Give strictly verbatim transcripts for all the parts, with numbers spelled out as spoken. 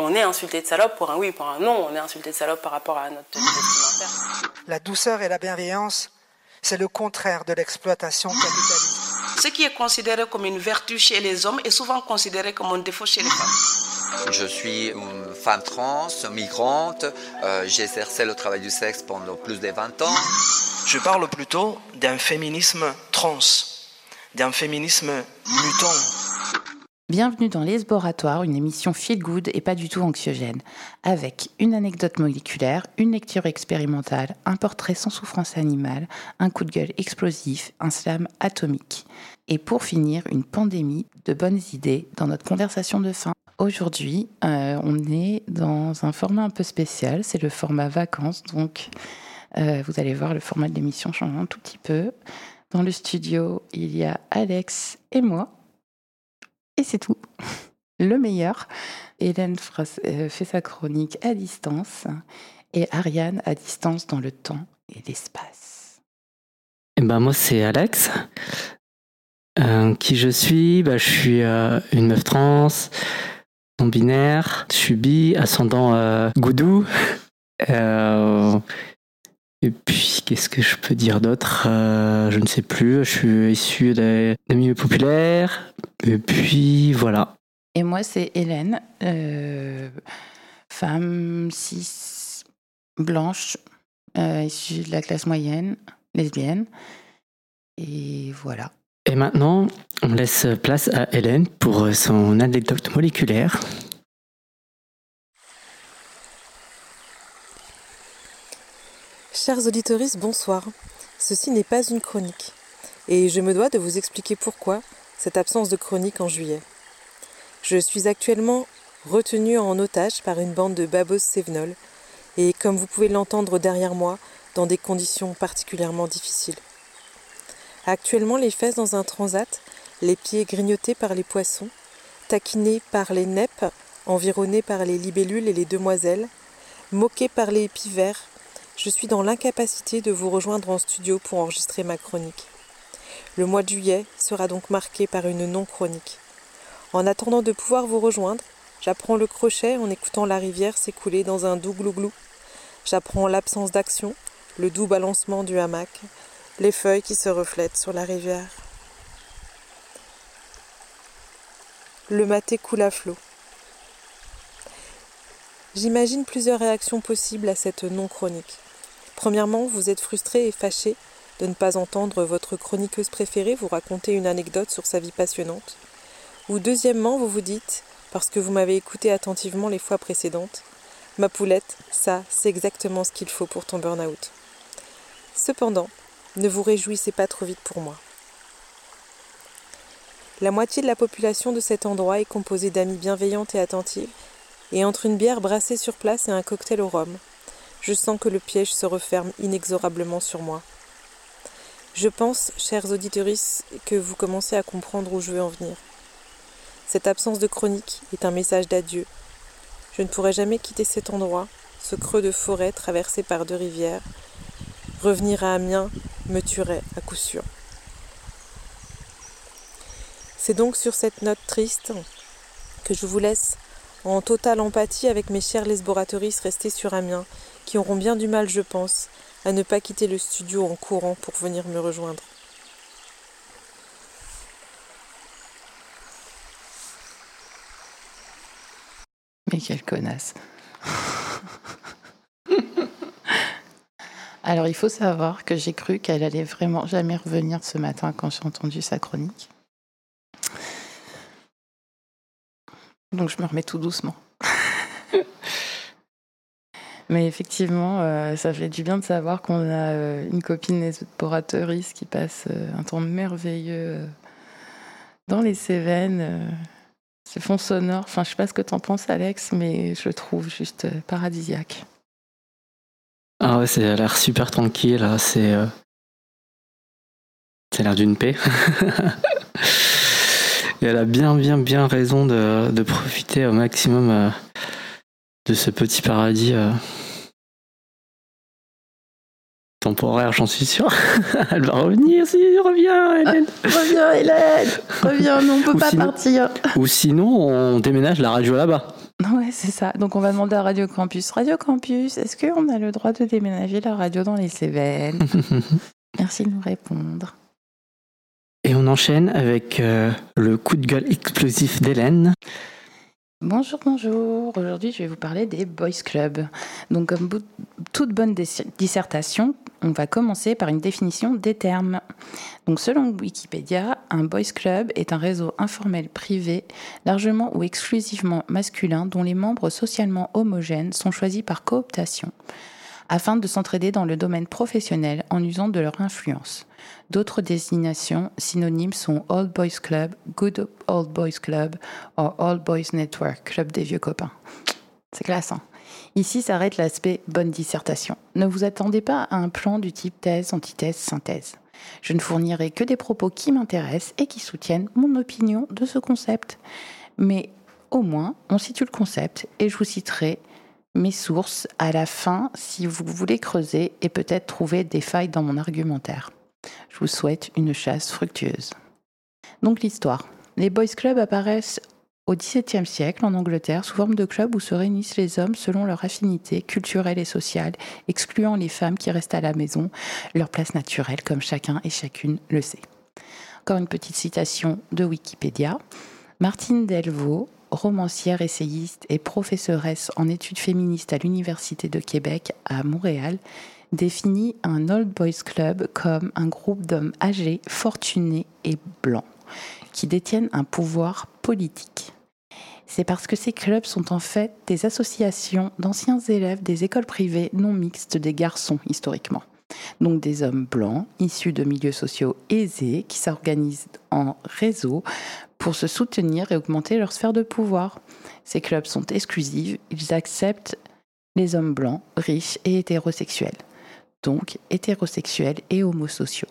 on est insulté de salope pour un oui, pour un non, on est insulté de salope par rapport à notre vestimentaire. La douceur et la bienveillance, c'est le contraire de l'exploitation capitaliste. Ce qui est considéré comme une vertu chez les hommes est souvent considéré comme un défaut chez les femmes. Je suis une femme trans, migrante, euh, j'ai exercé le travail du sexe pendant plus de vingt ans. Je parle plutôt d'un féminisme trans, d'un féminisme mutant. Bienvenue dans Lezboratoire, une émission feel good et pas du tout anxiogène, avec une anecdote moléculaire, une lecture expérimentale, un portrait sans souffrance animale, un coup de gueule explosif, un slam atomique. Et pour finir, une pandémie de bonnes idées dans notre conversation de fin. Aujourd'hui, euh, on est dans un format un peu spécial, c'est le format vacances, donc euh, vous allez voir le format de l'émission change un tout petit peu. Dans le studio, il y a Alex et moi. Et c'est tout. Le meilleur. Hélène Fros fait sa chronique à distance et Ariane à distance dans le temps et l'espace. Et ben moi, c'est Alex. Euh, qui je suis ben, Je suis euh, une meuf trans, non-binaire, je suis bi, ascendant euh, goudou. Euh, et puis, qu'est-ce que je peux dire d'autre euh, Je ne sais plus, je suis issu d'un milieu populaire. Et puis, voilà. Et moi, c'est Hélène, euh, femme cis, blanche, euh, issue de la classe moyenne, lesbienne. Et voilà. Et maintenant, on laisse place à Hélène pour son anecdote moléculaire. Chers auditeurs, bonsoir. Ceci n'est pas une chronique. Et je me dois de vous expliquer pourquoi cette absence de chronique en juillet. Je suis actuellement retenue en otage par une bande de babos cévenols. Et comme vous pouvez l'entendre derrière moi, dans des conditions particulièrement difficiles. Actuellement, les fesses dans un transat, les pieds grignotés par les poissons, taquinés par les neppes, environnés par les libellules et les demoiselles, moqués par les pivers, je suis dans l'incapacité de vous rejoindre en studio pour enregistrer ma chronique. Le mois de juillet sera donc marqué par une non-chronique. En attendant de pouvoir vous rejoindre, j'apprends le crochet en écoutant la rivière s'écouler dans un doux glouglou. J'apprends l'absence d'action, le doux balancement du hamac, les feuilles qui se reflètent sur la rivière. Le maté coule à flot. J'imagine plusieurs réactions possibles à cette non-chronique. Premièrement, vous êtes frustré et fâché de ne pas entendre votre chroniqueuse préférée vous raconter une anecdote sur sa vie passionnante. Ou deuxièmement, vous vous dites, parce que vous m'avez écouté attentivement les fois précédentes, « Ma poulette, ça, c'est exactement ce qu'il faut pour ton burn-out. » Cependant, ne vous réjouissez pas trop vite pour moi. La moitié de la population de cet endroit est composée d'amis bienveillantes et attentives, et entre une bière brassée sur place et un cocktail au rhum, je sens que le piège se referme inexorablement sur moi. Je pense, chers auditeurs, que vous commencez à comprendre où je veux en venir. Cette absence de chronique est un message d'adieu. Je ne pourrai jamais quitter cet endroit, ce creux de forêt traversé par deux rivières. Revenir à Amiens me tuerait à coup sûr. C'est donc sur cette note triste que je vous laisse en totale empathie avec mes chères lesborateuristes restées sur Amiens, qui auront bien du mal, je pense, à ne pas quitter le studio en courant pour venir me rejoindre. Mais quelle connasse. Alors, il faut savoir que j'ai cru qu'elle allait vraiment jamais revenir ce matin quand j'ai entendu sa chronique. Donc, je me remets tout doucement. Mais effectivement, euh, ça fait du bien de savoir qu'on a euh, une copine lesborateuriste qui passe euh, un temps merveilleux euh, dans les Cévennes. Euh, ces fonds sonores, enfin, je sais pas ce que t'en penses, Alex, mais je le trouve juste euh, paradisiaque. Ah ouais, ça a l'air super tranquille, hein. c'est... Euh... Ça a l'air d'une paix. Et elle a bien, bien, bien raison de, de profiter au maximum euh, de ce petit paradis euh... temporaire, j'en suis sûre. Elle va revenir, si, reviens Hélène ah, Reviens Hélène Reviens, on peut ou pas sinon, partir. Ou sinon, on déménage la radio là-bas. Ouais. Ouais, c'est ça. Donc, on va demander à Radio Campus. Radio Campus, est-ce qu'on a le droit de déménager la radio dans les Cévennes ? Merci de nous répondre. Et on enchaîne avec euh, le coup de gueule explosif d'Hélène. Bonjour, bonjour. Aujourd'hui, je vais vous parler des boys clubs. Donc, comme bo- toute bonne dis- dissertation, on va commencer par une définition des termes. Donc, selon Wikipédia, un boys club est un réseau informel privé, largement ou exclusivement masculin, dont les membres socialement homogènes sont choisis par cooptation, afin de s'entraider dans le domaine professionnel en usant de leur influence. D'autres désignations synonymes sont All Boys Club, Good Old Boys Club ou All Boys Network, club des vieux copains. C'est classe, hein ? Ici s'arrête l'aspect bonne dissertation. Ne vous attendez pas à un plan du type thèse, antithèse, synthèse. Je ne fournirai que des propos qui m'intéressent et qui soutiennent mon opinion de ce concept. Mais au moins, on situe le concept et je vous citerai mes sources à la fin si vous voulez creuser et peut-être trouver des failles dans mon argumentaire. Je vous souhaite une chasse fructueuse. Donc l'histoire. Les boys clubs apparaissent au dix-septième siècle en Angleterre sous forme de clubs où se réunissent les hommes selon leur affinité culturelle et sociale, excluant les femmes qui restent à la maison, leur place naturelle comme chacun et chacune le sait. Encore une petite citation de Wikipédia. Martine Delvaux, romancière, essayiste et professeuresse en études féministes à l'Université de Québec à Montréal, définit un Old Boys Club comme un groupe d'hommes âgés, fortunés et blancs, qui détiennent un pouvoir politique. C'est parce que ces clubs sont en fait des associations d'anciens élèves des écoles privées non mixtes des garçons historiquement. Donc des hommes blancs, issus de milieux sociaux aisés, qui s'organisent en réseau pour se soutenir et augmenter leur sphère de pouvoir. Ces clubs sont exclusifs, ils acceptent les hommes blancs, riches et hétérosexuels. Donc hétérosexuels et homosociaux.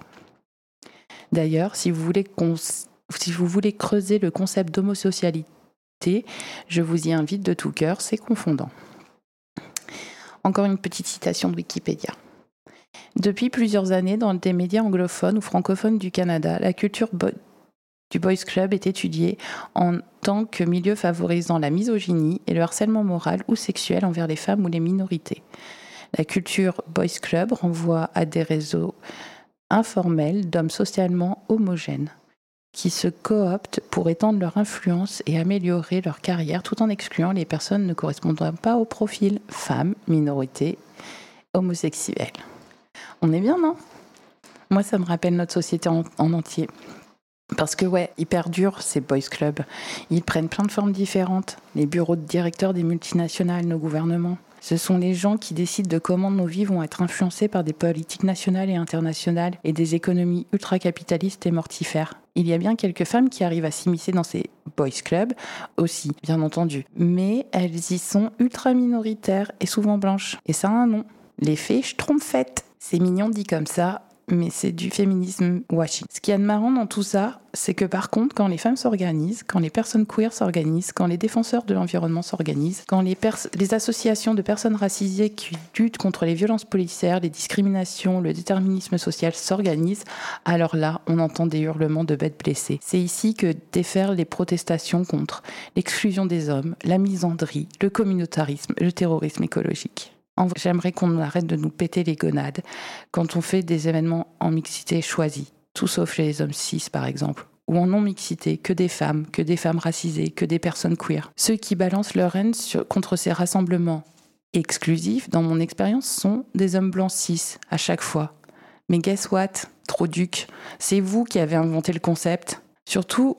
D'ailleurs, si vous voulez, cons- si vous voulez creuser le concept d'homosocialité, je vous y invite de tout cœur, c'est confondant. Encore une petite citation de Wikipédia. Depuis plusieurs années, dans des médias anglophones ou francophones du Canada, la culture bo- du Boys Club est étudiée en tant que milieu favorisant la misogynie et le harcèlement moral ou sexuel envers les femmes ou les minorités. La culture Boys Club renvoie à des réseaux informels d'hommes socialement homogènes qui se cooptent pour étendre leur influence et améliorer leur carrière tout en excluant les personnes ne correspondant pas au profil femmes, minorités, homosexuels. On est bien, non ? Moi, ça me rappelle notre société en, en entier. Parce que, ouais, hyper dur, ces boys clubs. Ils prennent plein de formes différentes. Les bureaux de directeurs des multinationales, nos gouvernements. Ce sont les gens qui décident de comment nos vies vont être influencées par des politiques nationales et internationales et des économies ultra-capitalistes et mortifères. Il y a bien quelques femmes qui arrivent à s'immiscer dans ces boys clubs aussi, bien entendu. Mais elles y sont ultra-minoritaires et souvent blanches. Et ça a un nom. Les fées trompfettes. C'est mignon dit comme ça, mais c'est du féminisme washing. Ce qu'il y a de marrant dans tout ça, c'est que par contre, quand les femmes s'organisent, quand les personnes queer s'organisent, quand les défenseurs de l'environnement s'organisent, quand les, pers- les associations de personnes racisées qui luttent contre les violences policières, les discriminations, le déterminisme social s'organisent, alors là, on entend des hurlements de bêtes blessées. C'est ici que déferlent les protestations contre l'exclusion des hommes, la misandrie, le communautarisme, le terrorisme écologique. J'aimerais qu'on arrête de nous péter les gonades quand on fait des événements en mixité choisie, tout sauf les hommes cis par exemple, ou en non-mixité, que des femmes, que des femmes racisées, que des personnes queer. Ceux qui balancent leur haine sur, contre ces rassemblements exclusifs, dans mon expérience, sont des hommes blancs cis à chaque fois. Mais guess what, trop duc, c'est vous qui avez inventé le concept. Surtout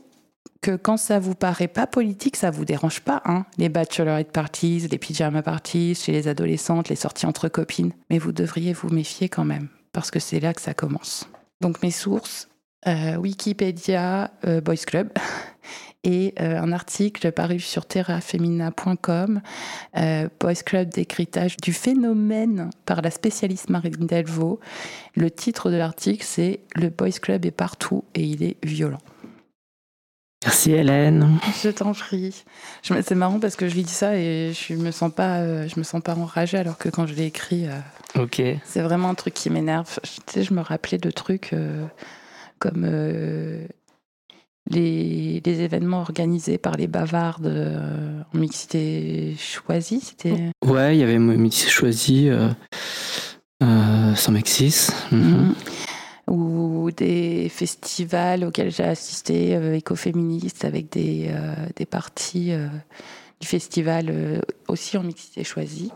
que quand ça vous paraît pas politique, ça vous dérange pas, hein ? Les bachelorette parties, les pyjama parties, chez les adolescentes, les sorties entre copines. Mais vous devriez vous méfier quand même, parce que c'est là que ça commence. Donc mes sources, euh, Wikipédia, euh, Boys Club, et euh, un article paru sur terra femina point com, euh, Boys Club décryptage du phénomène par la spécialiste Marine Delvaux. Le titre de l'article, c'est « Le Boys Club est partout et il est violent ». Merci Hélène. Je t'en prie. Je me... C'est marrant parce que je lis ça et je me sens pas, euh, je me sens pas enragée alors que quand je l'ai écrit, euh, okay. C'est vraiment un truc qui m'énerve. Je, tu sais, je me rappelais de trucs euh, comme euh, les, les événements organisés par les bavardes euh, en mixité choisie, c'était... Ouais, il y avait mixité choisie, euh, euh, sans mexis. Mm-hmm. Mm-hmm. Ou des festivals auxquels j'ai assisté, euh, écoféministes, avec des, euh, des parties euh, du festival euh, aussi en mixité choisie.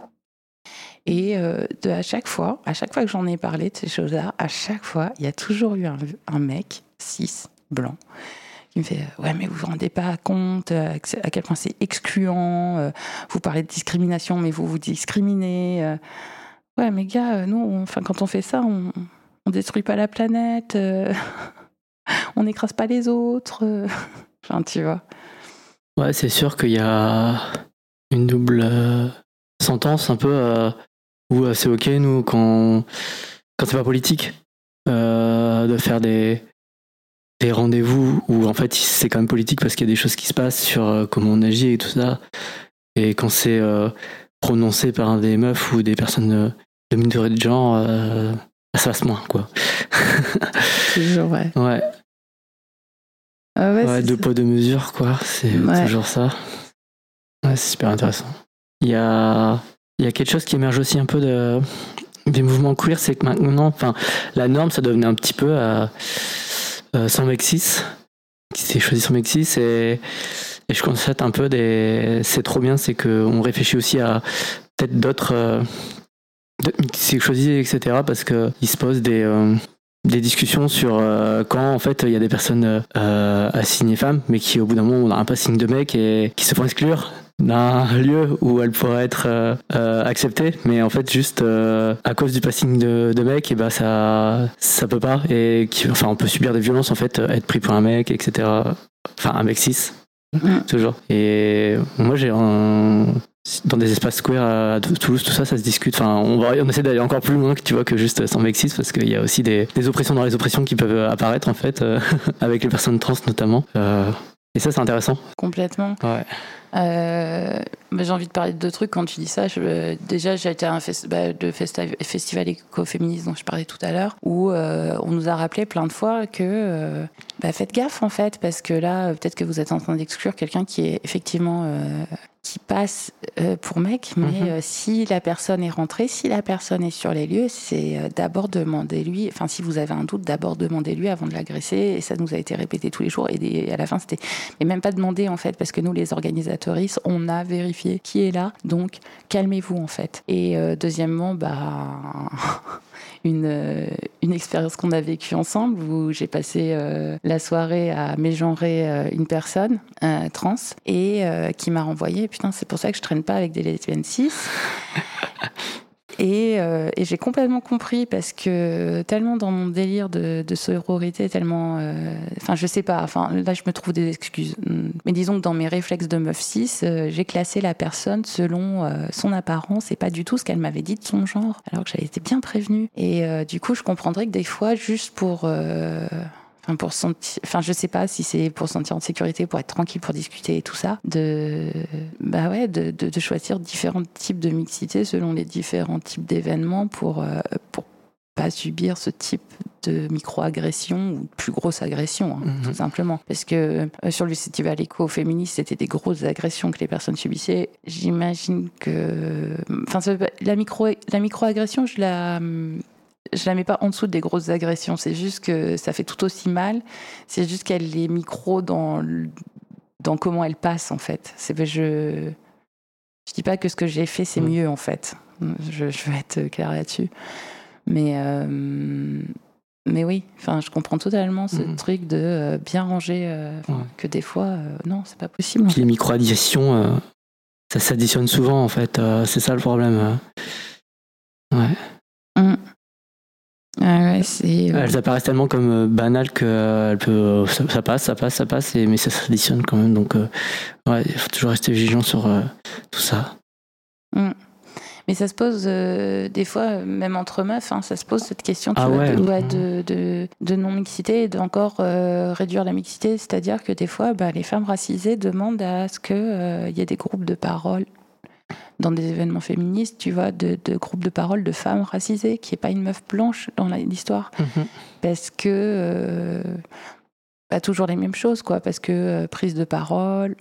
Et euh, de, à chaque fois, à chaque fois que j'en ai parlé de ces choses-là, à chaque fois, il y a toujours eu un, un mec, cis, blanc, qui me fait euh, « Ouais, mais vous vous rendez pas compte euh, à quel point c'est excluant, euh, vous parlez de discrimination, mais vous vous discriminez. Euh, ouais, mais gars, euh, nous, enfin, quand on fait ça, on... » On détruit pas la planète, euh, on n'écrase pas les autres. Euh, enfin, tu vois. Ouais, c'est sûr qu'il y a une double euh, sentence un peu euh, où euh, c'est ok, nous, quand, quand c'est pas politique, euh, de faire des, des rendez-vous où en fait c'est quand même politique parce qu'il y a des choses qui se passent sur euh, comment on agit et tout ça. Et quand c'est euh, prononcé par des meufs ou des personnes de, de minorité de genre. Euh, Ça se passe moins, quoi. Toujours, ouais. Ouais. Ah ouais, ouais, deux poids, deux mesures, quoi. C'est ouais. toujours ça. Ouais, c'est super intéressant. Il y a, il y a quelque chose qui émerge aussi un peu de, des mouvements queer, c'est que maintenant, enfin, la norme, ça devenait un petit peu à, à sans mexis. C'est choisi sans mexis et, et je constate un peu des... C'est trop bien, c'est qu'on réfléchit aussi à peut-être d'autres... Euh, c'est choisi, et cetera, parce qu'il se pose des, euh, des discussions sur euh, quand, en fait, il y a des personnes euh, assignées femmes, mais qui, au bout d'un moment, n'ont un passing de mec et qui se font exclure d'un lieu où elles pourraient être euh, euh, acceptées, mais en fait, juste euh, à cause du passing de, de mec, et ben ça, ça peut pas, et qui, enfin, on peut subir des violences, en fait, être pris pour un mec, et cetera. Enfin, un mec cis, toujours. Et moi, j'ai un... Dans des espaces queer à Toulouse, tout ça, ça se discute. Enfin, on, va, on essaie d'aller encore plus loin que tu vois que juste sans mexis, parce qu'il y a aussi des, des oppressions dans les oppressions qui peuvent apparaître en fait, euh, avec les personnes trans notamment. Euh, et ça, c'est intéressant. Complètement. Ouais. Euh, j'ai envie de parler de deux trucs quand tu dis ça. Je, déjà, j'ai été à un fest, bah, de festa, festival écoféministe dont je parlais tout à l'heure, où euh, on nous a rappelé plein de fois que euh, bah, faites gaffe en fait, parce que là, peut-être que vous êtes en train d'exclure quelqu'un qui est effectivement euh, qui passe euh, pour mec, mais mm-hmm. euh, si la personne est rentrée, si la personne est sur les lieux, c'est euh, d'abord demandez-lui, enfin si vous avez un doute, d'abord demandez-lui avant de l'agresser, et ça nous a été répété tous les jours, et, des, et à la fin c'était, mais même pas demander en fait, parce que nous les organisateurs, on a vérifié qui est là, donc calmez-vous en fait. Et euh, deuxièmement, bah... Une, euh, une expérience qu'on a vécue ensemble où j'ai passé euh, la soirée à mégenrer euh, une personne euh, trans et euh, qui m'a renvoyée. Putain, c'est pour ça que je traîne pas avec des lesbiennes cis. Et, euh, et j'ai complètement compris parce que tellement dans mon délire de, de sororité, tellement... Enfin, euh, je sais pas, enfin, là je me trouve des excuses. Mais disons que dans mes réflexes de meuf cis, euh, j'ai classé la personne selon euh, son apparence et pas du tout ce qu'elle m'avait dit de son genre, alors que j'avais été bien prévenue. Et euh, du coup, je comprendrais que des fois, juste pour... Euh Enfin, pour sentir, enfin, je sais pas si c'est pour sentir en sécurité, pour être tranquille, pour discuter et tout ça, de, bah ouais, de, de, de choisir différents types de mixité selon les différents types d'événements pour, euh, pour pas subir ce type de micro-agression ou de plus grosse agression, hein, mm-hmm. tout simplement. Parce que euh, sur le festival éco-féministe, c'était des grosses agressions que les personnes subissaient. J'imagine que, enfin, la micro, la micro-agression, je la, je la mets pas en dessous des grosses agressions, c'est juste que ça fait tout aussi mal, c'est juste qu'elle est micro dans, le, dans comment elle passe en fait. C'est, je je dis pas que ce que j'ai fait c'est mmh. mieux en fait, je, je veux être claire là-dessus. Mais, euh, mais oui, enfin, je comprends totalement ce mmh. truc de euh, bien ranger, euh, ouais. que des fois, euh, non, c'est pas possible. Puis les micro-additions, euh, ça s'additionne souvent en fait, euh, c'est ça le problème. Ouais. Mmh. Ah ouais, c'est... Elles apparaissent tellement comme euh, banales que euh, elle peut, euh, ça, ça passe, ça passe, ça passe, et, mais ça s'additionne quand même. Donc, euh, ouais, il faut toujours rester vigilant sur euh, tout ça. Mmh. Mais ça se pose euh, des fois, même entre meufs, hein, ça se pose cette question tu ah vois, ouais. de, ouais, de, de, de non-mixité et d'encore euh, réduire la mixité. C'est-à-dire que des fois, bah, les femmes racisées demandent à ce qu'il euh, y ait des groupes de parole dans des événements féministes, tu vois, de, de groupes de parole de femmes racisées, qui n'est pas une meuf blanche dans l'histoire. Mmh. Parce que... Euh, pas toujours les mêmes choses, quoi, parce que euh, prise de parole,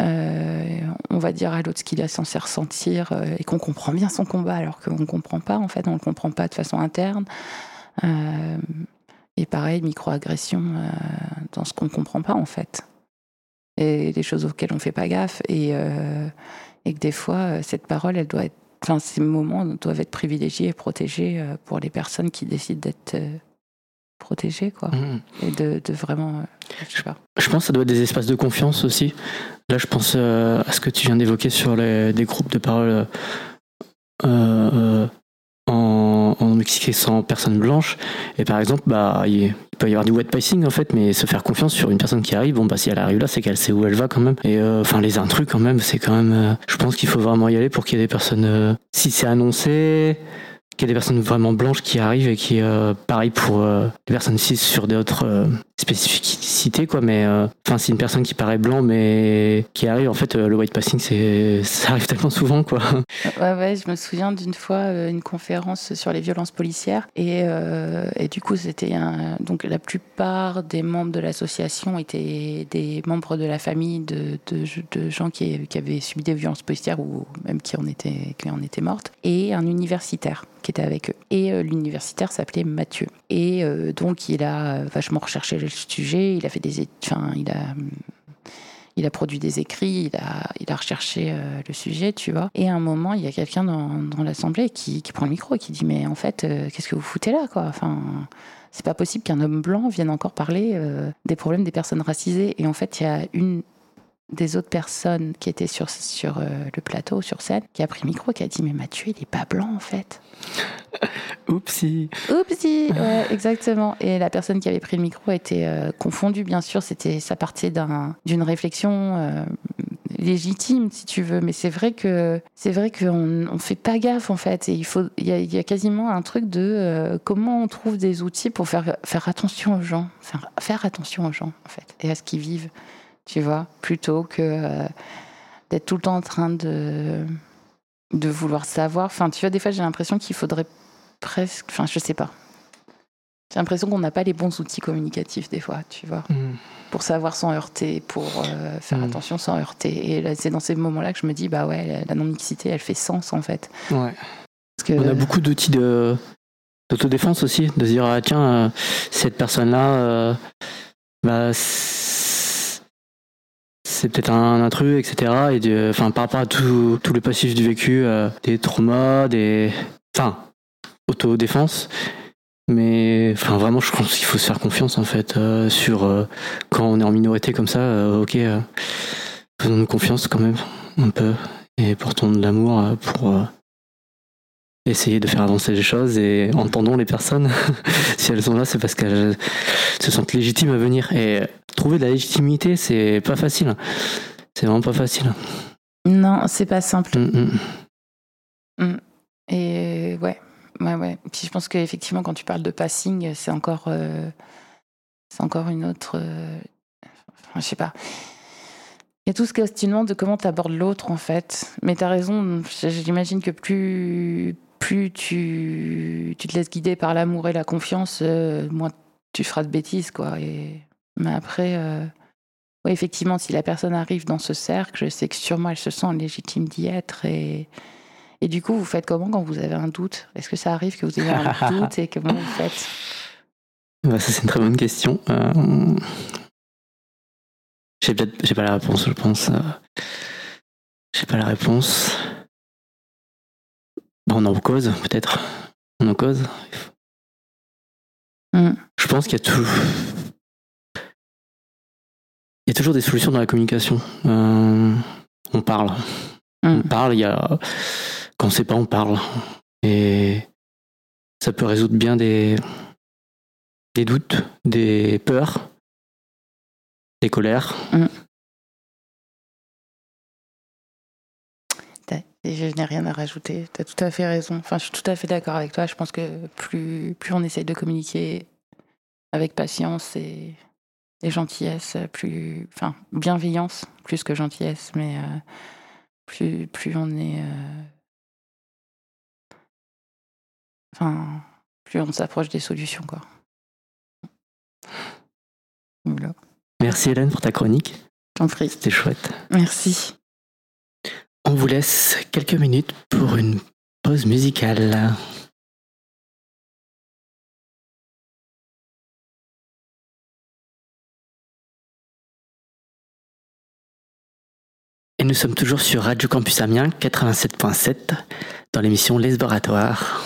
euh, on va dire à l'autre ce qu'il a censé ressentir euh, et qu'on comprend bien son combat alors qu'on ne comprend pas, en fait, on ne le comprend pas de façon interne. Euh, et pareil, micro-agression euh, dans ce qu'on ne comprend pas, en fait. Et des choses auxquelles on ne fait pas gaffe. Et, euh, et que des fois, cette parole, elle doit être, enfin, ces moments doivent être privilégiés et protégés euh, pour les personnes qui décident d'être... Euh, protégé, quoi. Mmh. Et de, de vraiment... Euh, je sais pas. Je pense que ça doit être des espaces de confiance aussi. Là, je pense euh, à ce que tu viens d'évoquer sur les, des groupes de parole euh, euh, en, en Mexique sans personne blanche. Et par exemple, bah, il peut y avoir du wet-pacing, en fait, mais se faire confiance sur une personne qui arrive, bon, bah, si elle arrive là, c'est qu'elle sait où elle va, quand même. Et enfin, euh, les intrus, quand même, c'est quand même... Euh, je pense qu'il faut vraiment y aller pour qu'il y ait des personnes... Euh, si c'est annoncé... qu'il y a des personnes vraiment blanches qui arrivent et qui, euh, pareil pour euh, les personnes cis sur d'autres euh, spécificités, quoi, mais enfin, euh, c'est une personne qui paraît blanc mais qui arrive, en fait, euh, le white passing, c'est, ça arrive tellement souvent, quoi. Ouais, ouais, je me souviens d'une fois, euh, une conférence sur les violences policières et, euh, et du coup, c'était un... donc la plupart des membres de l'association étaient des membres de la famille de, de, de gens qui, qui avaient subi des violences policières ou même qui en étaient, qui en étaient mortes, et un universitaire qui était avec eux. Et euh, l'universitaire s'appelait Mathieu. Et euh, donc, il a vachement recherché le sujet, il a fait des... Enfin, il a... Il a produit des écrits, il a, il a recherché euh, le sujet, tu vois. Et à un moment, il y a quelqu'un dans, dans l'assemblée qui, qui prend le micro et qui dit « Mais en fait, euh, qu'est-ce que vous foutez là, quoi ? Enfin, c'est pas possible qu'un homme blanc vienne encore parler euh, des problèmes des personnes racisées. » Et en fait, il y a une des autres personnes qui étaient sur, sur euh, le plateau, sur scène, qui a pris le micro et qui a dit « Mais Mathieu, il est pas blanc, en fait. » Oupsie. Oupsie, ouais, exactement. Et la personne qui avait pris le micro était euh, confondue, bien sûr. C'était, ça partait d'un, d'une réflexion euh, légitime, si tu veux. Mais c'est vrai que c'est vrai qu'on on fait pas gaffe, en fait. Et il faut, il y a, y a quasiment un truc de euh, comment on trouve des outils pour faire faire attention aux gens, faire faire attention aux gens, en fait, et à ce qu'ils vivent, tu vois, plutôt que euh, d'être tout le temps en train de de vouloir savoir. Enfin, tu vois, des fois, j'ai l'impression qu'il faudrait presque... Enfin, je sais pas. J'ai l'impression qu'on n'a pas les bons outils communicatifs, des fois, tu vois. Mmh. Pour savoir sans heurter, pour euh, faire mmh. attention sans heurter. Et là, c'est dans ces moments-là que je me dis, bah ouais, la, la non-mixité, elle fait sens, en fait. Ouais. Parce que... On a beaucoup d'outils de... d'autodéfense aussi, de se dire, ah tiens, euh, cette personne-là, euh, bah... c'est peut-être un intrus, et cetera. Et de, enfin, par rapport à tous les passifs du vécu, euh, des traumas, des... Enfin, autodéfense. Mais enfin, vraiment, je pense qu'il faut se faire confiance, en fait, euh, sur... Euh, quand on est en minorité comme ça, euh, ok, euh, faisons-nous confiance quand même, un peu. Et portons de l'amour euh, pour euh, essayer de faire avancer les choses et entendons les personnes. Si elles sont là, c'est parce qu'elles se sentent légitimes à venir. Et... Trouver de la légitimité, c'est pas facile. C'est vraiment pas facile. Non, c'est pas simple. Mm-mm. Mm. Et ouais, ouais, ouais. Puis je pense qu'effectivement, quand tu parles de passing, c'est encore, euh, c'est encore une autre. Euh, enfin, je sais pas. Il y a tout ce questionnement de comment t'abordes l'autre, en fait. Mais t'as raison. J'imagine que plus, plus tu, tu te laisses guider par l'amour et la confiance, euh, moins tu feras de bêtises, quoi. Et mais après, euh, ouais, effectivement, si la personne arrive dans ce cercle, c'est que sûrement elle se sent légitime d'y être. Et, et du coup, vous faites comment quand vous avez un doute ? Est-ce que ça arrive que vous ayez un doute et comment vous faites ? Bah, ça, c'est une très bonne question. Euh... J'ai peut-être... J'ai pas la réponse, je pense. Euh... J'ai pas la réponse. Bah, on en cause, peut-être. On en cause. Mm. Je pense qu'il y a tout... Il y a toujours des solutions dans la communication. Euh, on parle. Mmh. On parle, il y a... Quand on sait pas, on parle. Et ça peut résoudre bien des, des doutes, des peurs, des colères. Mmh. Je n'ai rien à rajouter. Tu as tout à fait raison. Enfin, je suis tout à fait d'accord avec toi. Je pense que plus, plus on essaye de communiquer avec patience et... et gentillesse, plus, enfin, bienveillance, plus que gentillesse, mais euh, plus, plus on est, euh, enfin, plus on s'approche des solutions, quoi. Voilà. Merci Hélène pour ta chronique. T'en prie. C'était chouette. Merci. On vous laisse quelques minutes pour une pause musicale. Et nous sommes toujours sur Radio Campus Amiens quatre-vingt-sept point sept dans l'émission Lezboratoire.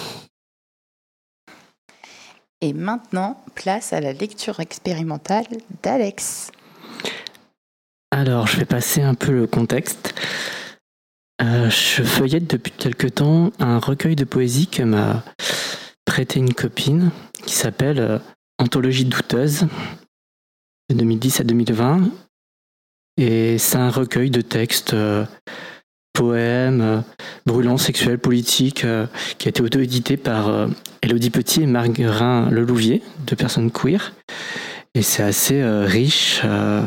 Et maintenant, place à la lecture expérimentale d'Alex. Alors, je vais passer un peu le contexte. Euh, je feuillette depuis quelque temps un recueil de poésie que m'a prêté une copine qui s'appelle euh, Anthologie douteuse de deux mille dix à deux mille vingt. Et c'est un recueil de textes, euh, poèmes, euh, brûlants, sexuels, politiques, euh, qui a été auto-édité par euh, Elodie Petit et Marguerin Lelouvier, deux personnes queer. Et c'est assez euh, riche, euh,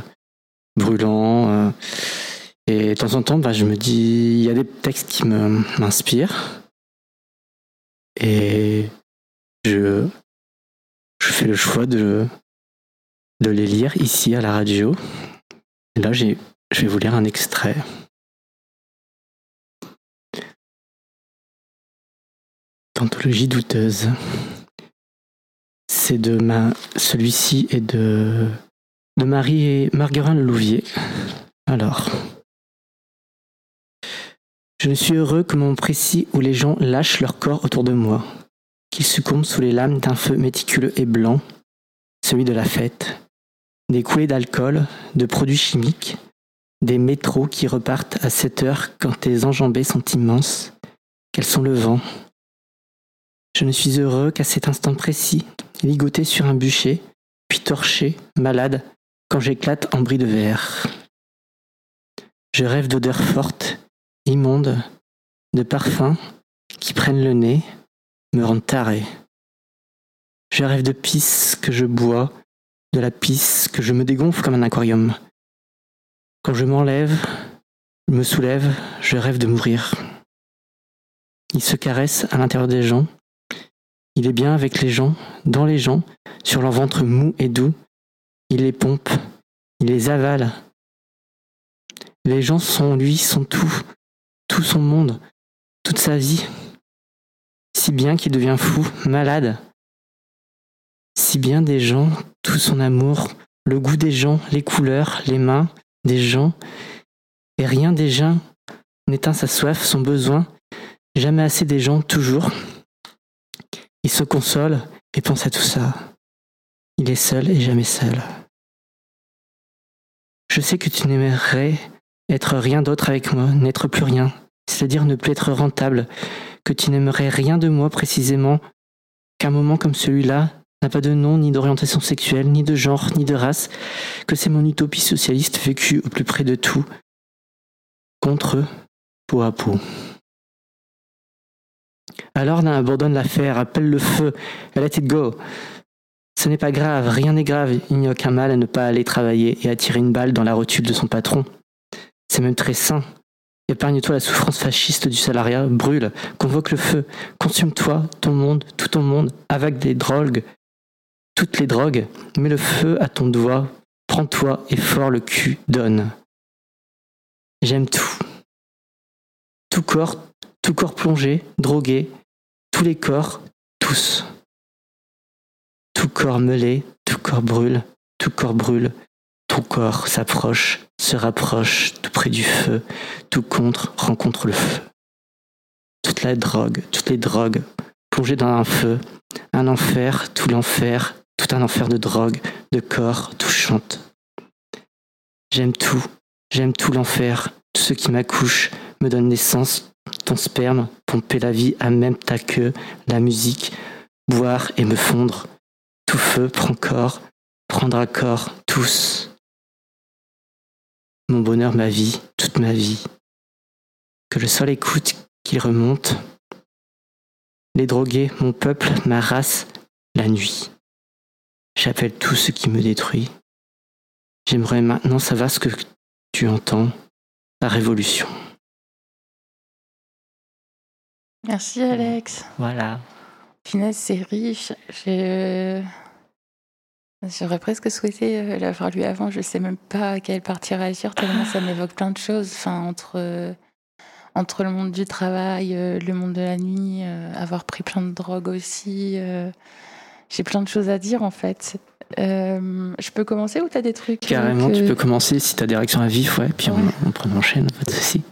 brûlant. Euh, et de temps en temps, bah, je me dis, il y a des textes qui me, m'inspirent. Et je, je fais le choix de, de les lire ici à la radio. Là, j'ai, je vais vous lire un extrait. Anthologie douteuse. C'est de ma... Celui-ci est de... de Marie et Marguerin Lelouvier. Alors. Je ne suis heureux que mon précis où les gens lâchent leur corps autour de moi, qu'ils succombent sous les lames d'un feu méticuleux et blanc, celui de la fête. Des coulées d'alcool, de produits chimiques, des métros qui repartent à sept heures quand tes enjambées sont immenses, qu'elles sont le vent. Je ne suis heureux qu'à cet instant précis, ligoté sur un bûcher, puis torché, malade, quand j'éclate en bris de verre. Je rêve d'odeurs fortes, immondes, de parfums qui prennent le nez, me rendent taré. Je rêve de pisse que je bois, de la pisse que je me dégonfle comme un aquarium. Quand je m'enlève, me soulève, je rêve de mourir. Il se caresse à l'intérieur des gens. Il est bien avec les gens, dans les gens, sur leur ventre mou et doux. Il les pompe, il les avale. Les gens sont lui, sont tout, tout son monde, toute sa vie. Si bien qu'il devient fou, malade. Si bien des gens, tout son amour, le goût des gens, les couleurs, les mains des gens, et rien des gens n'éteint sa soif, son besoin, jamais assez des gens, toujours. Il se console et pense à tout ça. Il est seul et jamais seul. Je sais que tu n'aimerais être rien d'autre avec moi, n'être plus rien, c'est-à-dire ne plus être rentable, que tu n'aimerais rien de moi précisément, qu'un moment comme celui-là, n'a pas de nom, ni d'orientation sexuelle, ni de genre, ni de race, que c'est mon utopie socialiste vécue au plus près de tout, contre eux, peau à peau. Alors, Nain abandonne l'affaire, appelle le feu, let it go. Ce n'est pas grave, rien n'est grave, il n'y a aucun mal à ne pas aller travailler et à tirer une balle dans la rotule de son patron. C'est même très sain. Épargne-toi la souffrance fasciste du salariat, brûle, convoque le feu, consume-toi, ton monde, tout ton monde, avec des drogues, toutes les drogues, mets le feu à ton doigt, prends-toi et fort le cul, donne. J'aime tout. Tout corps, tout corps plongé, drogué, tous les corps, tous. Tout corps meulé, tout corps brûle, tout corps brûle, tout corps s'approche, se rapproche, tout près du feu, tout contre, rencontre le feu. Toute la drogue, toutes les drogues, plongées dans un feu, un enfer, tout l'enfer, tout un enfer de drogue, de corps, tout chante. J'aime tout, j'aime tout l'enfer, tout ce qui m'accouche, me donne naissance, ton sperme, pomper la vie à même ta queue, la musique, boire et me fondre. Tout feu prend corps, prendra corps, tous. Mon bonheur, ma vie, toute ma vie. Que le sol écoute, qu'il remonte. Les drogués, mon peuple, ma race, la nuit. J'appelle tout ce qui me détruit. J'aimerais maintenant savoir ce que tu entends, ta révolution. Merci Alex. Voilà. Finesse, c'est riche. Je... J'aurais presque souhaité l'avoir lu avant. Je ne sais même pas à quelle partie réagir, tellement ça m'évoque plein de choses. Enfin, entre, entre le monde du travail, le monde de la nuit, avoir pris plein de drogues aussi. J'ai plein de choses à dire, en fait. Euh, je peux commencer ou t'as des trucs? Carrément, que... tu peux commencer si t'as des réactions à vif, ouais, puis ouais. On, on prend en chaîne, pas de soucis.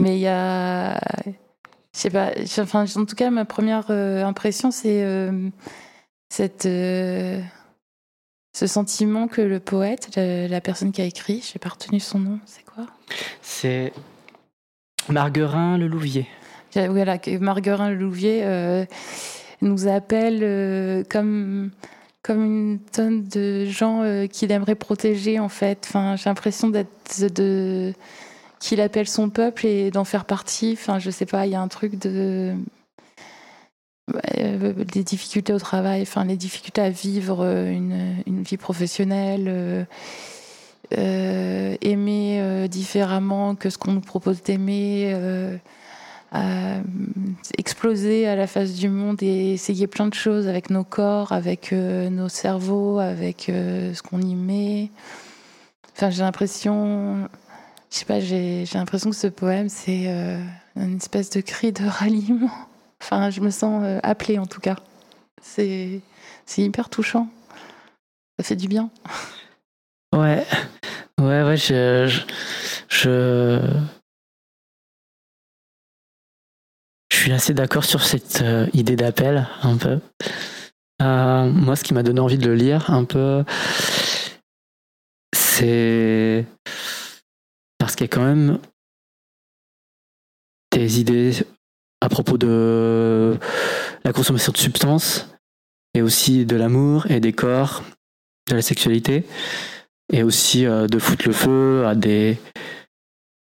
Mais il y a... Je sais pas, enfin, en tout cas, ma première euh, impression, c'est euh, cette... Euh... Ce sentiment que le poète, le, la personne qui a écrit, je n'ai pas retenu son nom, c'est quoi? C'est Marguerin Lelouvier. Voilà, Marguerin Lelouvier euh, nous appelle euh, comme, comme une tonne de gens euh, qu'il aimerait protéger, en fait. Enfin, j'ai l'impression d'être de, qu'il appelle son peuple et d'en faire partie. Enfin, je ne sais pas, il y a un truc de... des difficultés au travail, enfin les difficultés à vivre une, une vie professionnelle, euh, euh, aimer euh, différemment que ce qu'on nous propose d'aimer, euh, à exploser à la face du monde et essayer plein de choses avec nos corps, avec euh, nos cerveaux, avec euh, ce qu'on y met. Enfin, j'ai l'impression, je sais pas, j'ai, j'ai l'impression que ce poème c'est euh, une espèce de cri de ralliement. Enfin, je me sens euh, appelée, en tout cas. C'est, c'est hyper touchant. Ça fait du bien. Ouais. Ouais, ouais, je... Je, je, je suis assez d'accord sur cette euh, idée d'appel, un peu. Euh, moi, ce qui m'a donné envie de le lire, un peu, c'est... Parce qu'il y a quand même des idées... à propos de la consommation de substances et aussi de l'amour et des corps, de la sexualité et aussi de foutre le feu à des,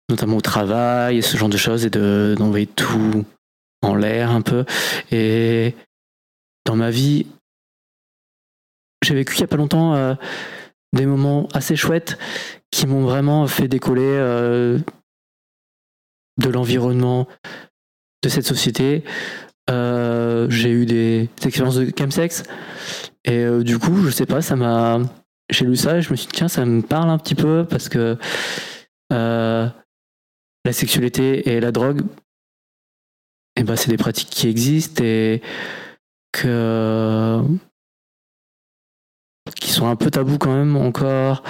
notamment au travail et ce genre de choses et de, d'envoyer tout en l'air un peu. Et dans ma vie, j'ai vécu il n'y a pas longtemps euh, des moments assez chouettes qui m'ont vraiment fait décoller euh, de l'environnement de cette société. Euh, j'ai eu des, des expériences de chemsex et euh, du coup je sais pas, ça m'a, j'ai lu ça et je me suis dit tiens, ça me parle un petit peu parce que euh, la sexualité et la drogue, et eh ben c'est des pratiques qui existent et que qui sont un peu tabous quand même encore,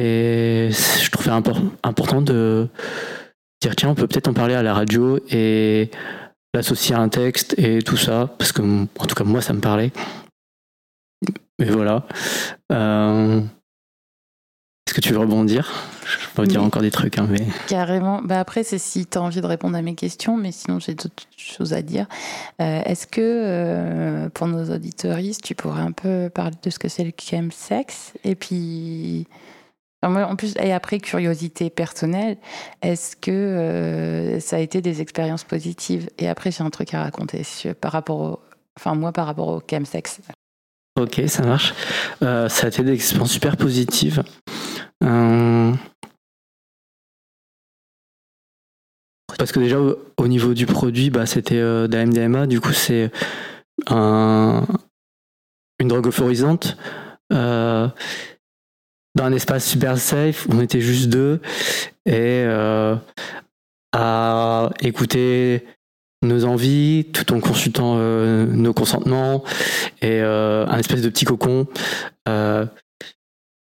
et je trouvais impor- important de dire tiens, on peut peut-être en parler à la radio et l'associer à un texte et tout ça, parce que en tout cas moi ça me parlait. Mais voilà. Euh... Est-ce que tu veux rebondir? Je peux dire oui. Encore des trucs, hein, mais carrément. Bah après c'est si t'as envie de répondre à mes questions, mais sinon j'ai d'autres choses à dire. Euh, est-ce que euh, pour nos auditeuristes, tu pourrais un peu parler de ce que c'est le chemsex et puis en plus, et après, curiosité personnelle, est-ce que euh, ça a été des expériences positives? Et après, j'ai un truc à raconter sur, par rapport au, enfin, moi, par rapport au chemsex. Ok, ça marche. Euh, ça a été des expériences super positives. Euh... Parce que déjà, au, au niveau du produit, bah, c'était euh, de la M D M A. Du coup, c'est un... une drogue euphorisante. Euh... Dans un espace super safe, on était juste deux et euh, à écouter nos envies tout en consultant euh, nos consentements et euh, un espèce de petit cocon. Euh,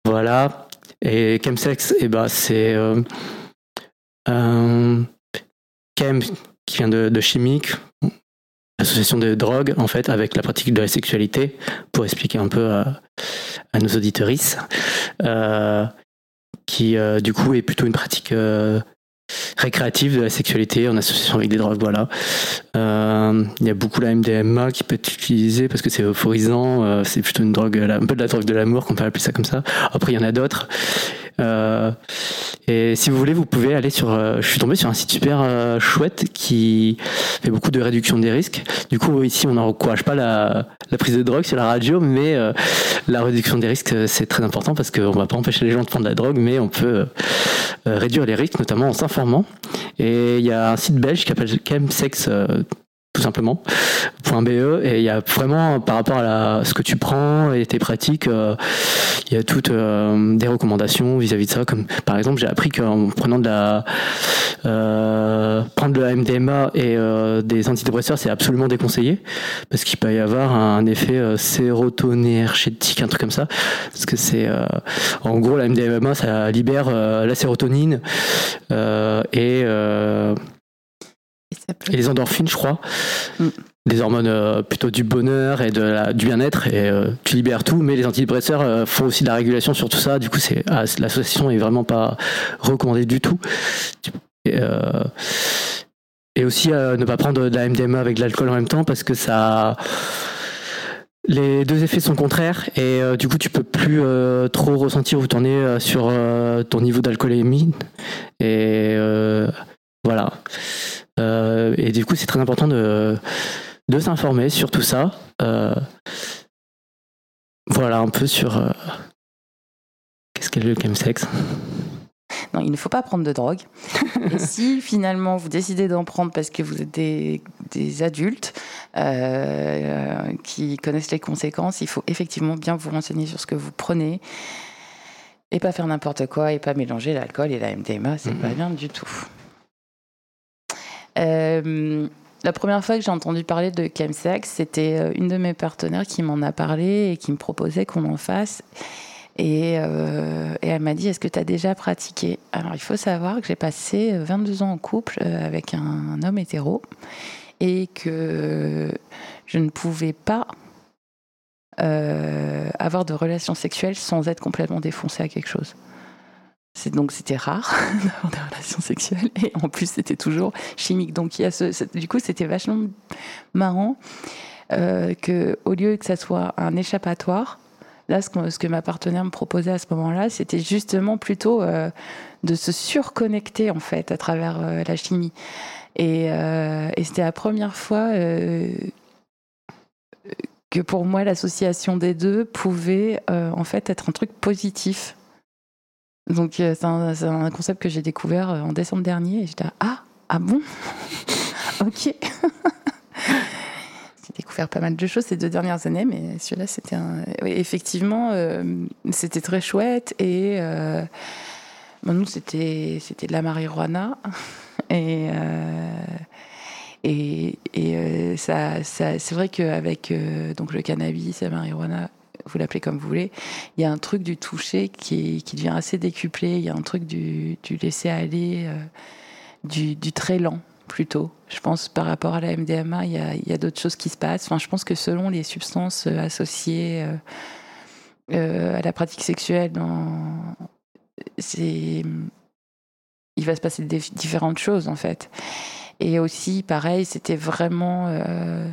voilà. Et chemsex, eh ben, c'est euh, euh, chem qui vient de, de chimique, association de drogue en fait avec la pratique de la sexualité, pour expliquer un peu à, à nos auditrices, euh, qui euh, du coup est plutôt une pratique euh, récréative de la sexualité en association avec des drogues. Voilà, euh, il y a beaucoup la M D M A qui peut être utilisée parce que c'est euphorisant, euh, c'est plutôt une drogue, un peu de la drogue de l'amour, qu'on peut appeler ça comme ça. Après il y en a d'autres, euh, et si vous voulez vous pouvez aller sur euh, je suis tombé sur un site super euh, chouette qui fait beaucoup de réduction des risques. Du coup ici on n'encourage pas la, la prise de drogue sur la radio, mais euh, la réduction des risques c'est très important parce qu'on ne va pas empêcher les gens de prendre de la drogue, mais on peut euh, réduire les risques notamment en s'informant. Et il y a un site belge qui s'appelle chemsex tout simplement, .be, et il y a vraiment, par rapport à la, ce que tu prends et tes pratiques, euh, il y a toutes euh, des recommandations vis-à-vis de ça. Comme, par exemple, j'ai appris qu'en prenant de la euh, prendre de la M D M A et euh, des antidépresseurs, c'est absolument déconseillé, parce qu'il peut y avoir un effet euh, sérotoninergique, un truc comme ça, parce que c'est euh, en gros, la M D M A, ça libère euh, la sérotonine euh, et euh, et les endorphines, je crois, mm. des hormones euh, plutôt du bonheur et de la, du bien-être, et euh, tu libères tout, mais les antidépresseurs euh, font aussi de la régulation sur tout ça, du coup c'est, ah, l'association est vraiment pas recommandée du tout. Et, euh, et aussi euh, ne pas prendre de la M D M A avec de l'alcool en même temps, parce que ça... Les deux effets sont contraires, et euh, du coup tu peux plus euh, trop ressentir où t'en es euh, sur euh, ton niveau d'alcoolémie, et euh, voilà. Euh, et du coup, c'est très important de, de s'informer sur tout ça. Euh, voilà, un peu sur euh, qu'est-ce qu'est le chemsex. Non, il ne faut pas prendre de drogue. Et si finalement vous décidez d'en prendre parce que vous êtes des, des adultes euh, qui connaissent les conséquences, il faut effectivement bien vous renseigner sur ce que vous prenez. Et pas faire n'importe quoi, et pas mélanger l'alcool et la M D M A, c'est mmh. pas bien du tout. Euh, la première fois que j'ai entendu parler de chemsex, c'était une de mes partenaires qui m'en a parlé et qui me proposait qu'on en fasse, et, euh, et elle m'a dit: est-ce que tu as déjà pratiqué? Alors il faut savoir que j'ai passé vingt-deux ans en couple avec un homme hétéro, et que je ne pouvais pas euh, avoir de relations sexuelles sans être complètement défoncée à quelque chose. C'est donc, c'était rare d'avoir des relations sexuelles, et en plus c'était toujours chimique. Donc il y a ce, ce, du coup c'était vachement marrant euh, que, au lieu que ça soit un échappatoire, là ce que, ce que ma partenaire me proposait à ce moment-là, c'était justement plutôt euh, de se surconnecter en fait à travers euh, la chimie. Et, euh, et c'était la première fois euh, que pour moi l'association des deux pouvait euh, en fait être un truc positif. Donc c'est un, c'est un concept que j'ai découvert en décembre dernier, et j'étais là, ah, ah bon, ok. J'ai découvert pas mal de choses ces deux dernières années, mais celui-là c'était un... oui, effectivement euh, c'était très chouette, et euh, maintenant c'était c'était de la marijuana, et euh, et, et euh, ça, ça c'est vrai qu'avec euh, donc le cannabis, la marijuana, vous l'appelez comme vous voulez, il y a un truc du toucher qui, qui devient assez décuplé, il y a un truc du, du laisser aller, euh, du, du très lent plutôt. Je pense par rapport à la M D M A, il y a, il y a d'autres choses qui se passent. Enfin, je pense que selon les substances associées euh, euh, à la pratique sexuelle, dans, c'est, il va se passer des, différentes choses en fait. Et aussi, pareil, c'était vraiment... Euh,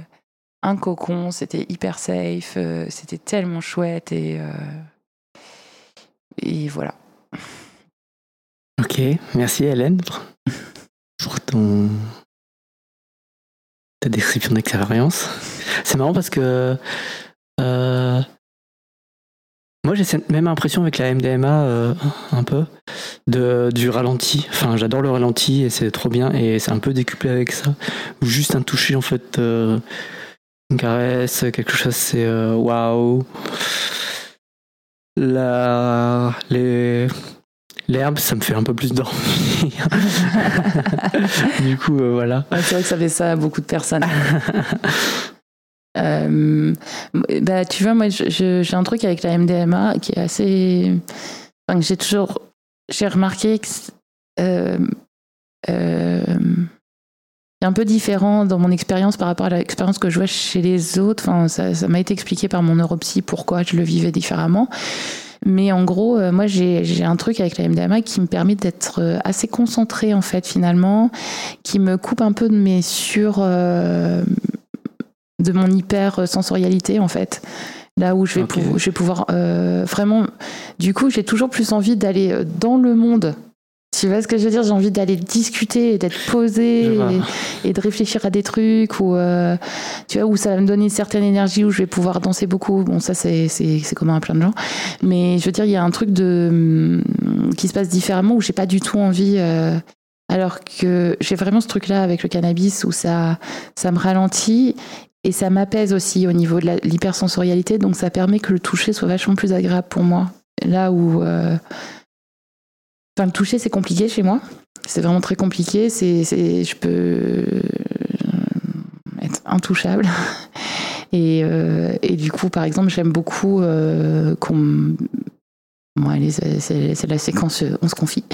un cocon, c'était hyper safe, euh, c'était tellement chouette, et euh, et voilà. Ok, merci Hélène pour ton ta description d'expérience. C'est marrant parce que euh, moi j'ai cette même impression avec la M D M A euh, un peu de du ralenti. Enfin, j'adore le ralenti, et c'est trop bien, et c'est un peu décuplé avec ça, ou juste un toucher en fait. Euh, Une caresse, quelque chose, c'est waouh. Wow. La... Les... L'herbe, ça me fait un peu plus dormir. Du coup, euh, voilà. Ouais, c'est vrai que ça fait ça à beaucoup de personnes. euh, bah, tu vois, moi, je, je, j'ai un truc avec la M D M A qui est assez. Enfin, que j'ai toujours. J'ai remarqué que. Euh, euh... un peu différent dans mon expérience par rapport à l'expérience que je vois chez les autres. Enfin, ça, ça m'a été expliqué par mon neuropsy pourquoi je le vivais différemment. Mais en gros, euh, moi, j'ai, j'ai un truc avec la M D M A qui me permet d'être assez concentrée, en fait, finalement, qui me coupe un peu de mes sur... Euh, de mon hyper-sensorialité, en fait. Là où je vais, okay. pou- je vais pouvoir euh, vraiment... Du coup, j'ai toujours plus envie d'aller dans le monde. Tu vois ce que je veux dire? J'ai envie d'aller discuter et d'être posée et, et de réfléchir à des trucs où, euh, tu vois, où ça va me donner une certaine énergie, où je vais pouvoir danser beaucoup. Bon, ça, c'est, c'est, c'est commun à plein de gens. Mais je veux dire, il y a un truc de, qui se passe différemment où j'ai pas du tout envie... Euh, Alors que j'ai vraiment ce truc-là avec le cannabis où ça, ça me ralentit et ça m'apaise aussi au niveau de la, l'hypersensorialité. Donc ça permet que le toucher soit vachement plus agréable pour moi. Là où... Euh, enfin, le toucher, c'est compliqué chez moi. C'est vraiment très compliqué. C'est, c'est, je peux être intouchable. Et, euh, et du coup, par exemple, j'aime beaucoup euh, qu'on... Bon, allez, c'est, c'est, c'est la séquence, on se confie.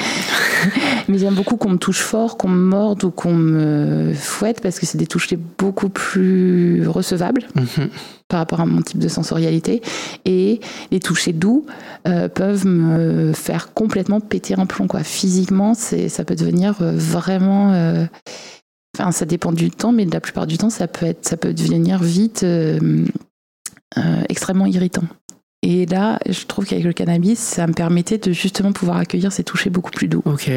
Mais j'aime beaucoup qu'on me touche fort, qu'on me morde ou qu'on me fouette, parce que c'est des touches beaucoup plus recevables mm-hmm. par rapport à mon type de sensorialité. Et les touchers doux euh, peuvent me faire complètement péter un plomb, quoi. Physiquement, c'est, ça peut devenir vraiment... Euh, enfin, ça dépend du temps, mais la plupart du temps, ça peut, être, ça peut devenir vite euh, euh, extrêmement irritant. Et là, je trouve qu'avec le cannabis, ça me permettait de justement pouvoir accueillir ces touchés beaucoup plus doux. Ok.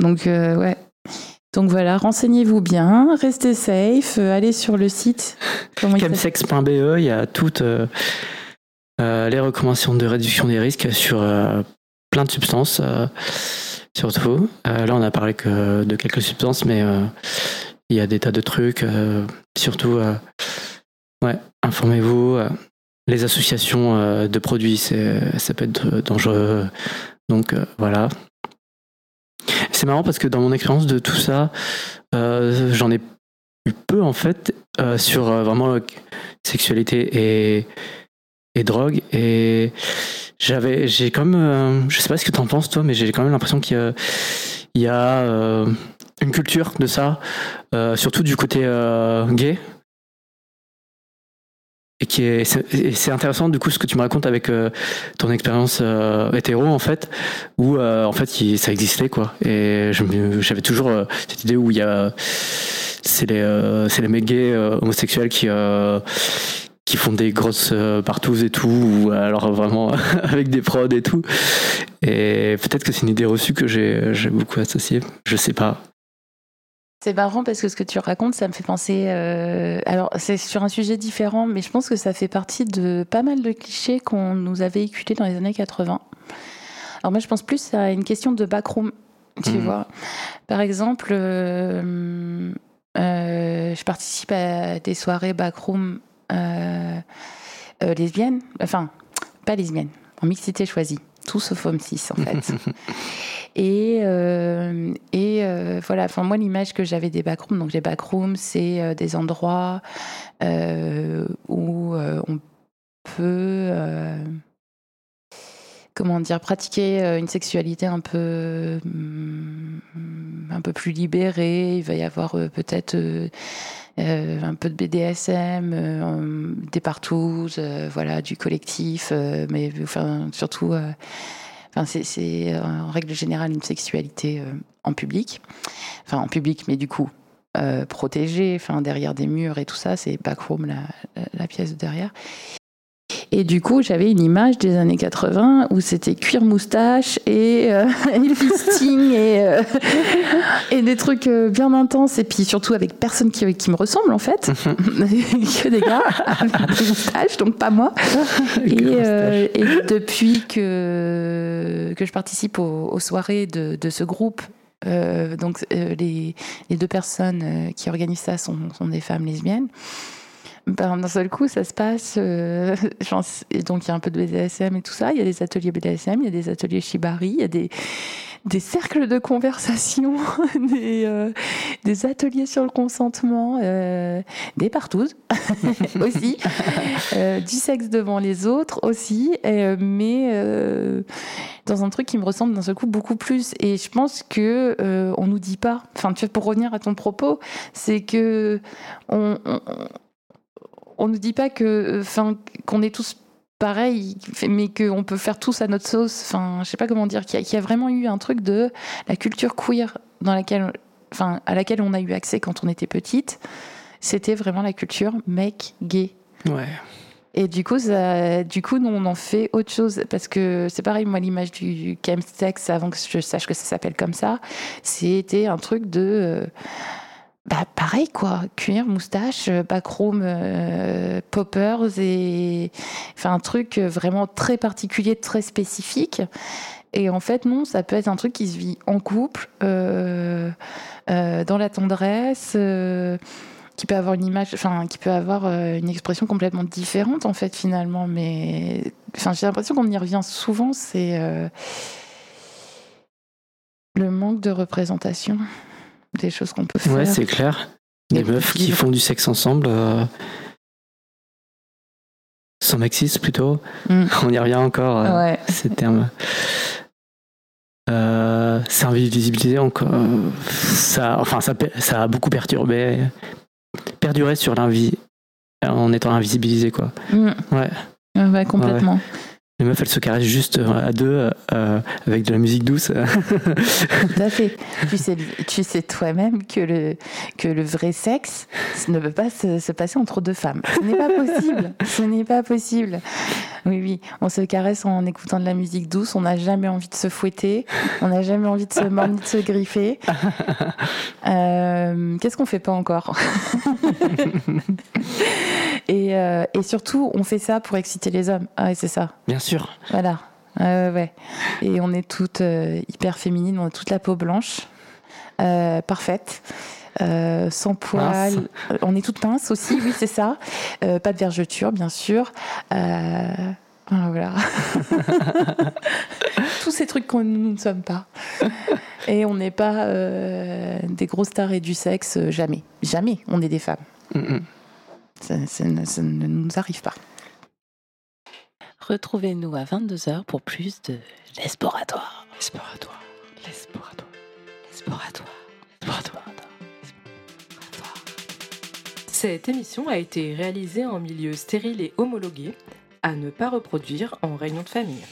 Donc, euh, ouais. Donc voilà, renseignez-vous bien, restez safe, euh, allez sur le site. Chemsex.be, il y a toutes euh, euh, les recommandations de réduction des risques sur euh, plein de substances, euh, surtout. Euh, là, on a parlé que de quelques substances, mais euh, il y a des tas de trucs. Euh, surtout, euh, ouais, informez-vous. Euh, Les associations de produits, c'est, ça peut être dangereux. Donc, euh, voilà. C'est marrant parce que dans mon expérience de tout ça, euh, j'en ai eu peu, en fait, euh, sur euh, vraiment euh, sexualité et, et drogue. Et j'avais, j'ai quand même... Euh, je sais pas ce que t'en penses, toi, mais j'ai quand même l'impression qu'il y a, il y a euh, une culture de ça, euh, surtout du côté euh, gay. Et, qui est, c'est, et c'est intéressant du coup ce que tu me racontes avec euh, ton expérience euh, hétéro en fait où euh, en fait il, ça existait quoi et je, j'avais toujours euh, cette idée où il y a c'est les euh, c'est les mecs gays euh, homosexuels qui euh, qui font des grosses euh, partous et tout ou alors vraiment avec des prods et tout et peut-être que c'est une idée reçue que j'ai j'ai beaucoup associée je sais pas. C'est marrant parce que ce que tu racontes, ça me fait penser... Euh, alors, c'est sur un sujet différent, mais je pense que ça fait partie de pas mal de clichés qu'on nous a véhiculés dans les années quatre-vingts. Alors moi, je pense plus à une question de backroom, tu mmh. vois. Par exemple, euh, euh, je participe à des soirées backroom euh, euh, lesbiennes. Enfin, pas lesbiennes, en mixité choisie. Tout sauf homme cis, en fait. et euh, et euh, voilà, enfin, moi, l'image que j'avais des backrooms, donc les backrooms, c'est euh, des endroits euh, où euh, on peut, euh, comment dire, pratiquer une sexualité un peu, un peu plus libérée. Il va y avoir euh, peut-être... Euh, Euh, un peu de B D S M, euh, des partous, euh, voilà, du collectif, euh, mais enfin, surtout, euh, enfin, c'est, c'est euh, en règle générale une sexualité euh, en public, enfin en public, mais du coup euh, protégée, enfin derrière des murs et tout ça, c'est backroom la, la, la pièce de derrière. Et du coup, j'avais une image des années quatre-vingts où c'était cuir moustache et euh, et fisting et, euh, et des trucs bien intenses. Et puis surtout avec personne qui, qui me ressemble, en fait. Que des gars avec des moustaches, donc pas moi. Et, euh, et depuis que, que je participe aux, aux soirées de, de ce groupe, euh, donc euh, les, les deux personnes qui organisent ça sont, sont des femmes lesbiennes. Ben, d'un seul coup, ça se passe. Euh, genre, et donc, il y a un peu de B D S M et tout ça. Il y a des ateliers B D S M, il y a des ateliers Shibari, il y a des, des cercles de conversation, des, euh, des ateliers sur le consentement, euh, des partouzes aussi, euh, du sexe devant les autres aussi, et, mais euh, dans un truc qui me ressemble d'un seul coup beaucoup plus. Et je pense que euh, on nous dit pas. Enfin, tu vois, pour revenir à ton propos, c'est que on. on On ne dit pas que, enfin, qu'on est tous pareils, mais qu'on peut faire tous à notre sauce. Enfin, je sais pas comment dire. Qu'il y a, qu'il y a vraiment eu un truc de la culture queer dans laquelle, enfin, à laquelle on a eu accès quand on était petite. C'était vraiment la culture mec gay. Ouais. Et du coup, ça, du coup, nous, on en fait autre chose. Parce que c'est pareil, moi, l'image du chemsex, avant que je sache que ça s'appelle comme ça, c'était un truc de... Euh, bah, pareil quoi, cuir, moustache, backrooms, euh, poppers, et enfin un truc vraiment très particulier, très spécifique. Et en fait, non, ça peut être un truc qui se vit en couple, euh, euh, dans la tendresse, euh, qui peut avoir une image, enfin, qui peut avoir une expression complètement différente en fait finalement. Mais enfin, j'ai l'impression qu'on y revient souvent, c'est euh, le manque de représentation des choses qu'on peut faire. Ouais, c'est clair. Des meufs qui font du sexe ensemble. Euh... Sans maxisme plutôt. Mm. On y revient encore euh, ouais. à ces termes. Euh, c'est invisibilisé encore. Euh, ça, enfin, ça, ça a beaucoup perturbé, perduré sur l'invi, en étant invisibilisé quoi. Mm. Ouais. Ouais, complètement. Ouais. Les meufs, elles se caressent juste à deux euh, avec de la musique douce. Tout à fait. Tu sais, tu sais toi-même que le, que le vrai sexe ne peut pas se, se passer entre deux femmes. Ce n'est pas possible. Ce n'est pas possible. Oui, oui. On se caresse en écoutant de la musique douce. On n'a jamais envie de se fouetter. On n'a jamais envie de se mordre ni de se griffer. Euh, qu'est-ce qu'on ne fait pas encore ? Et, euh, et surtout, on fait ça pour exciter les hommes. Ah, c'est ça. Bien sûr. Voilà. Euh, ouais. Et on est toutes euh, hyper féminines, on a toute la peau blanche, euh, parfaite, euh, sans poils. Mince. On est toutes minces aussi, oui, c'est ça. Euh, pas de vergeture, bien sûr. Euh, voilà. Tous ces trucs que nous ne sommes pas. Et on n'est pas euh, des grosses tarés du sexe, jamais. Jamais, on est des femmes. Mm-mm. Ça, ça, ne, ça ne nous arrive pas. Retrouvez-nous à vingt-deux heures pour plus de Lezboratoire. Lezboratoire. Lezboratoire. Lezboratoire. Lezboratoire. Cette émission a été réalisée en milieu stérile et homologué, à ne pas reproduire en réunion de famille.